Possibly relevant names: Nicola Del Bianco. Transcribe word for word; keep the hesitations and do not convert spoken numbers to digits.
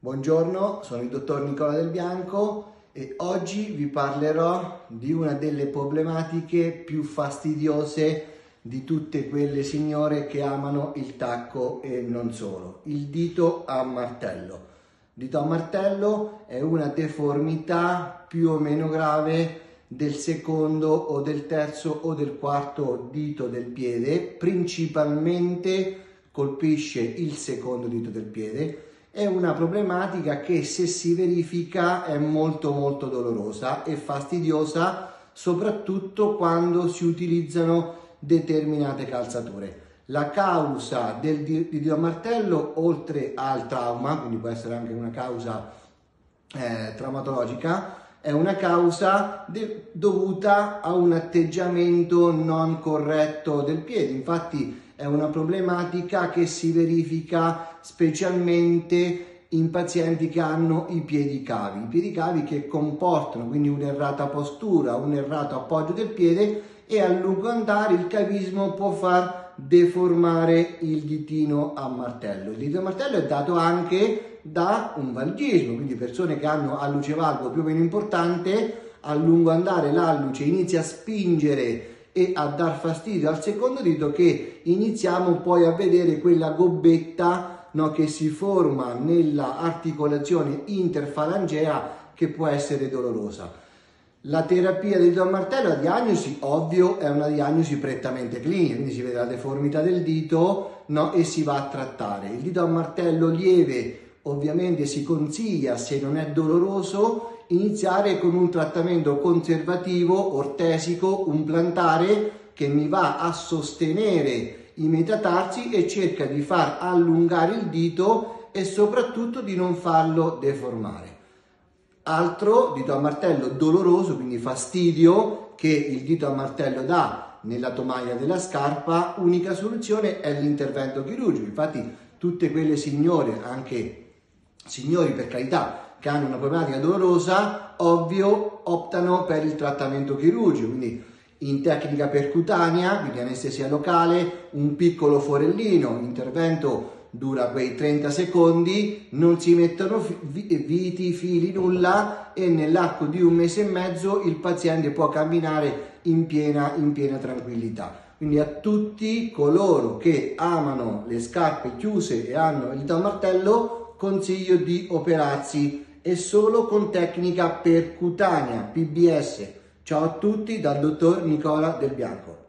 Buongiorno, sono il dottor Nicola Del Bianco e oggi vi parlerò di una delle problematiche più fastidiose di tutte quelle signore che amano il tacco e non solo, il dito a martello. Il dito a martello è una deformità più o meno grave del secondo o del terzo o del quarto dito del piede, principalmente colpisce il secondo dito del piede. È una problematica che, se si verifica, è molto molto dolorosa e fastidiosa, soprattutto quando si utilizzano determinate calzature. La causa del dito a martello, oltre al trauma, quindi può essere anche una causa eh, traumatologica, è una causa dovuta a un atteggiamento non corretto del piede. Infatti è una problematica che si verifica specialmente in pazienti che hanno i piedi cavi, i piedi cavi che comportano quindi un'errata postura, un errato appoggio del piede, e a lungo andare il cavismo può far deformare il ditino a martello. Il dito a martello è dato anche da un valgismo, quindi persone che hanno alluce valgo più o meno importante, a lungo andare l'alluce inizia a spingere e a dar fastidio al secondo dito, che iniziamo poi a vedere quella gobbetta, no, che si forma nella articolazione interfalangea, che può essere dolorosa. La terapia del dito a martello, la diagnosi, ovvio, è una diagnosi prettamente clinica, quindi si vede la deformità del dito, no, e si va a trattare. Il dito a martello lieve ovviamente si consiglia, se non è doloroso, iniziare con un trattamento conservativo, ortesico, un plantare, che mi va a sostenere i metatarsi e cerca di far allungare il dito e soprattutto di non farlo deformare. Altro dito a martello doloroso, quindi fastidio, che il dito a martello dà nella tomaia della scarpa, unica soluzione è l'intervento chirurgico. Infatti tutte quelle signore, anche signori per carità, che hanno una problematica dolorosa, ovvio, optano per il trattamento chirurgico, quindi in tecnica percutanea, quindi anestesia locale, un piccolo forellino, l'intervento dura quei trenta secondi, non si mettono viti, fili, nulla, e nell'arco di un mese e mezzo il paziente può camminare in piena, in piena tranquillità. Quindi a tutti coloro che amano le scarpe chiuse e hanno il dito a martello, consiglio di operarsi e solo con tecnica percutanea, P B S. Ciao a tutti dal dottor Nicola Del Bianco.